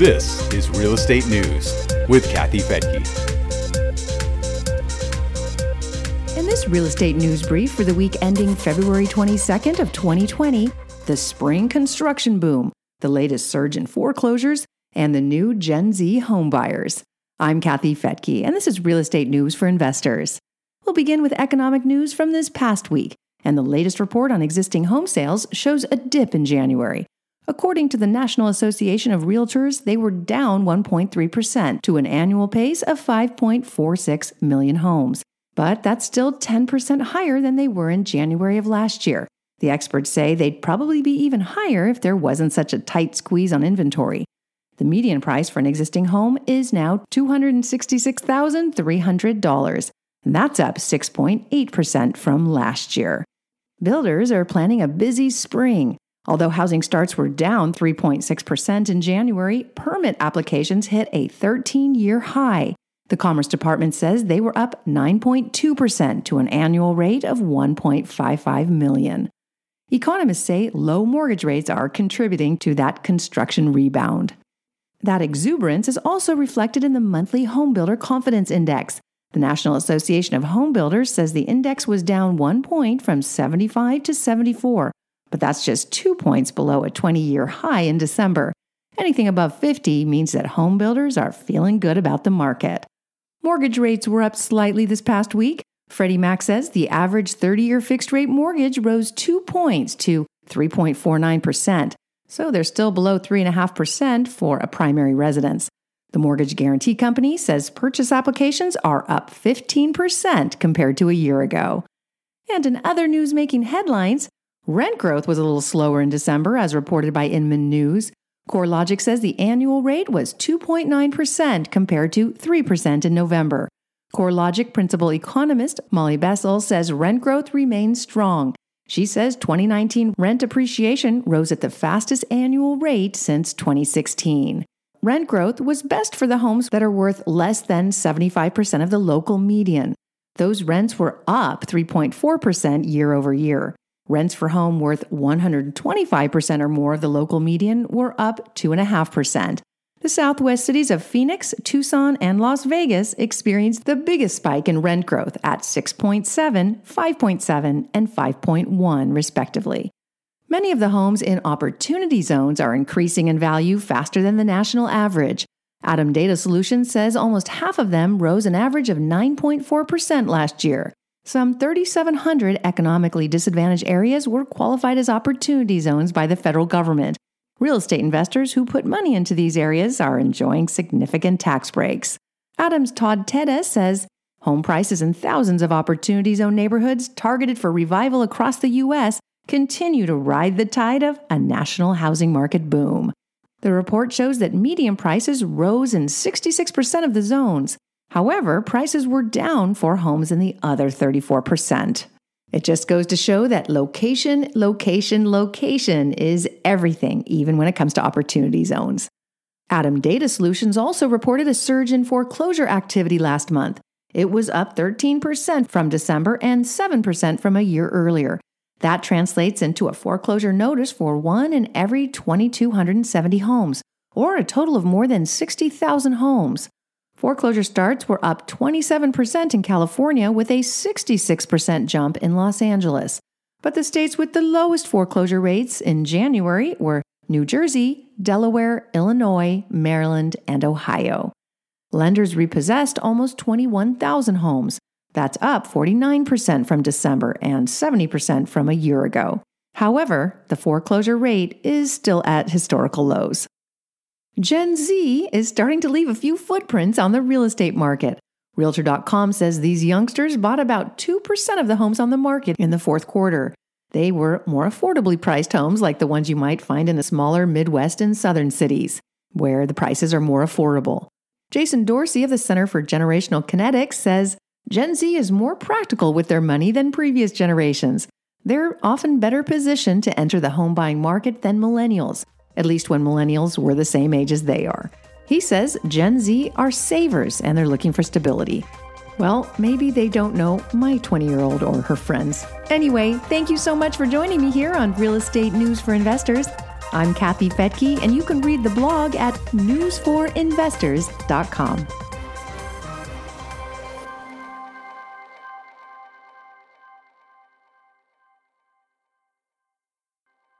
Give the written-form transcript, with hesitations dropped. This is Real Estate News with Kathy Fetke. In this Real Estate News Brief for the week ending February 22nd of 2020, the spring construction boom, the latest surge in foreclosures, and the new Gen Z homebuyers. I'm Kathy Fetke, and this is Real Estate News for Investors. We'll begin with economic news from this past week, and the latest report on existing home sales shows a dip in January. According to the National Association of Realtors, they were down 1.3% to an annual pace of 5.46 million homes. But that's still 10% higher than they were in January of last year. The experts say they'd probably be even higher if there wasn't such a tight squeeze on inventory. The median price for an existing home is now $266,300. That's up 6.8% from last year. Builders are planning a busy spring. Although housing starts were down 3.6% in January, permit applications hit a 13-year high. The Commerce Department says they were up 9.2% to an annual rate of 1.55 million. Economists say low mortgage rates are contributing to that construction rebound. That exuberance is also reflected in the monthly Home Builder Confidence Index. The National Association of Home Builders says the index was down 1 point from 75 to 74, but that's just 2 points below a 20-year high in December. Anything above 50 means that home builders are feeling good about the market. Mortgage rates were up slightly this past week. Freddie Mac says the average 30-year fixed-rate mortgage rose 2 points to 3.49%, so they're still below 3.5% for a primary residence. The mortgage guarantee company says purchase applications are up 15% compared to a year ago. And in other news making headlines, rent growth was a little slower in December as reported by Inman News. CoreLogic says the annual rate was 2.9% compared to 3% in November. CoreLogic principal economist Molly Bessel says rent growth remains strong. She says 2019 rent appreciation rose at the fastest annual rate since 2016. Rent growth was best for the homes that are worth less than 75% of the local median. Those rents were up 3.4% year over year. Rents for home worth 125% or more of the local median were up 2.5%. The southwest cities of Phoenix, Tucson, and Las Vegas experienced the biggest spike in rent growth at 6.7, 5.7, and 5.1, respectively. Many of the homes in opportunity zones are increasing in value faster than the national average. ATTOM Data Solutions says almost half of them rose an average of 9.4% last year. Some 3,700 economically disadvantaged areas were qualified as opportunity zones by the federal government. Real estate investors who put money into these areas are enjoying significant tax breaks. ATTOM's Todd Teta says home prices in thousands of opportunity zone neighborhoods targeted for revival across the U.S. continue to ride the tide of a national housing market boom. The report shows that median prices rose in 66% of the zones. However, prices were down for homes in the other 34%. It just goes to show that location, location, location is everything, even when it comes to opportunity zones. ATTOM Data Solutions also reported a surge in foreclosure activity last month. It was up 13% from December and 7% from a year earlier. That translates into a foreclosure notice for one in every 2,270 homes, or a total of more than 60,000 homes. Foreclosure starts were up 27% in California, with a 66% jump in Los Angeles. But the states with the lowest foreclosure rates in January were New Jersey, Delaware, Illinois, Maryland, and Ohio. Lenders repossessed almost 21,000 homes. That's up 49% from December and 70% from a year ago. However, the foreclosure rate is still at historical lows. Gen Z is starting to leave a few footprints on the real estate market. Realtor.com says these youngsters bought about 2% of the homes on the market in the fourth quarter. They were more affordably priced homes like the ones you might find in the smaller Midwest and Southern cities, where the prices are more affordable. Jason Dorsey of the Center for Generational Kinetics says, Gen Z is more practical with their money than previous generations. They're often better positioned to enter the home buying market than millennials, at least when millennials were the same age as they are. He says Gen Z are savers and they're looking for stability. Well, maybe they don't know my 20-year-old or her friends. Anyway, thank you so much for joining me here on Real Estate News for Investors. I'm Kathy Fetke, and you can read the blog at NewsForInvestors.com.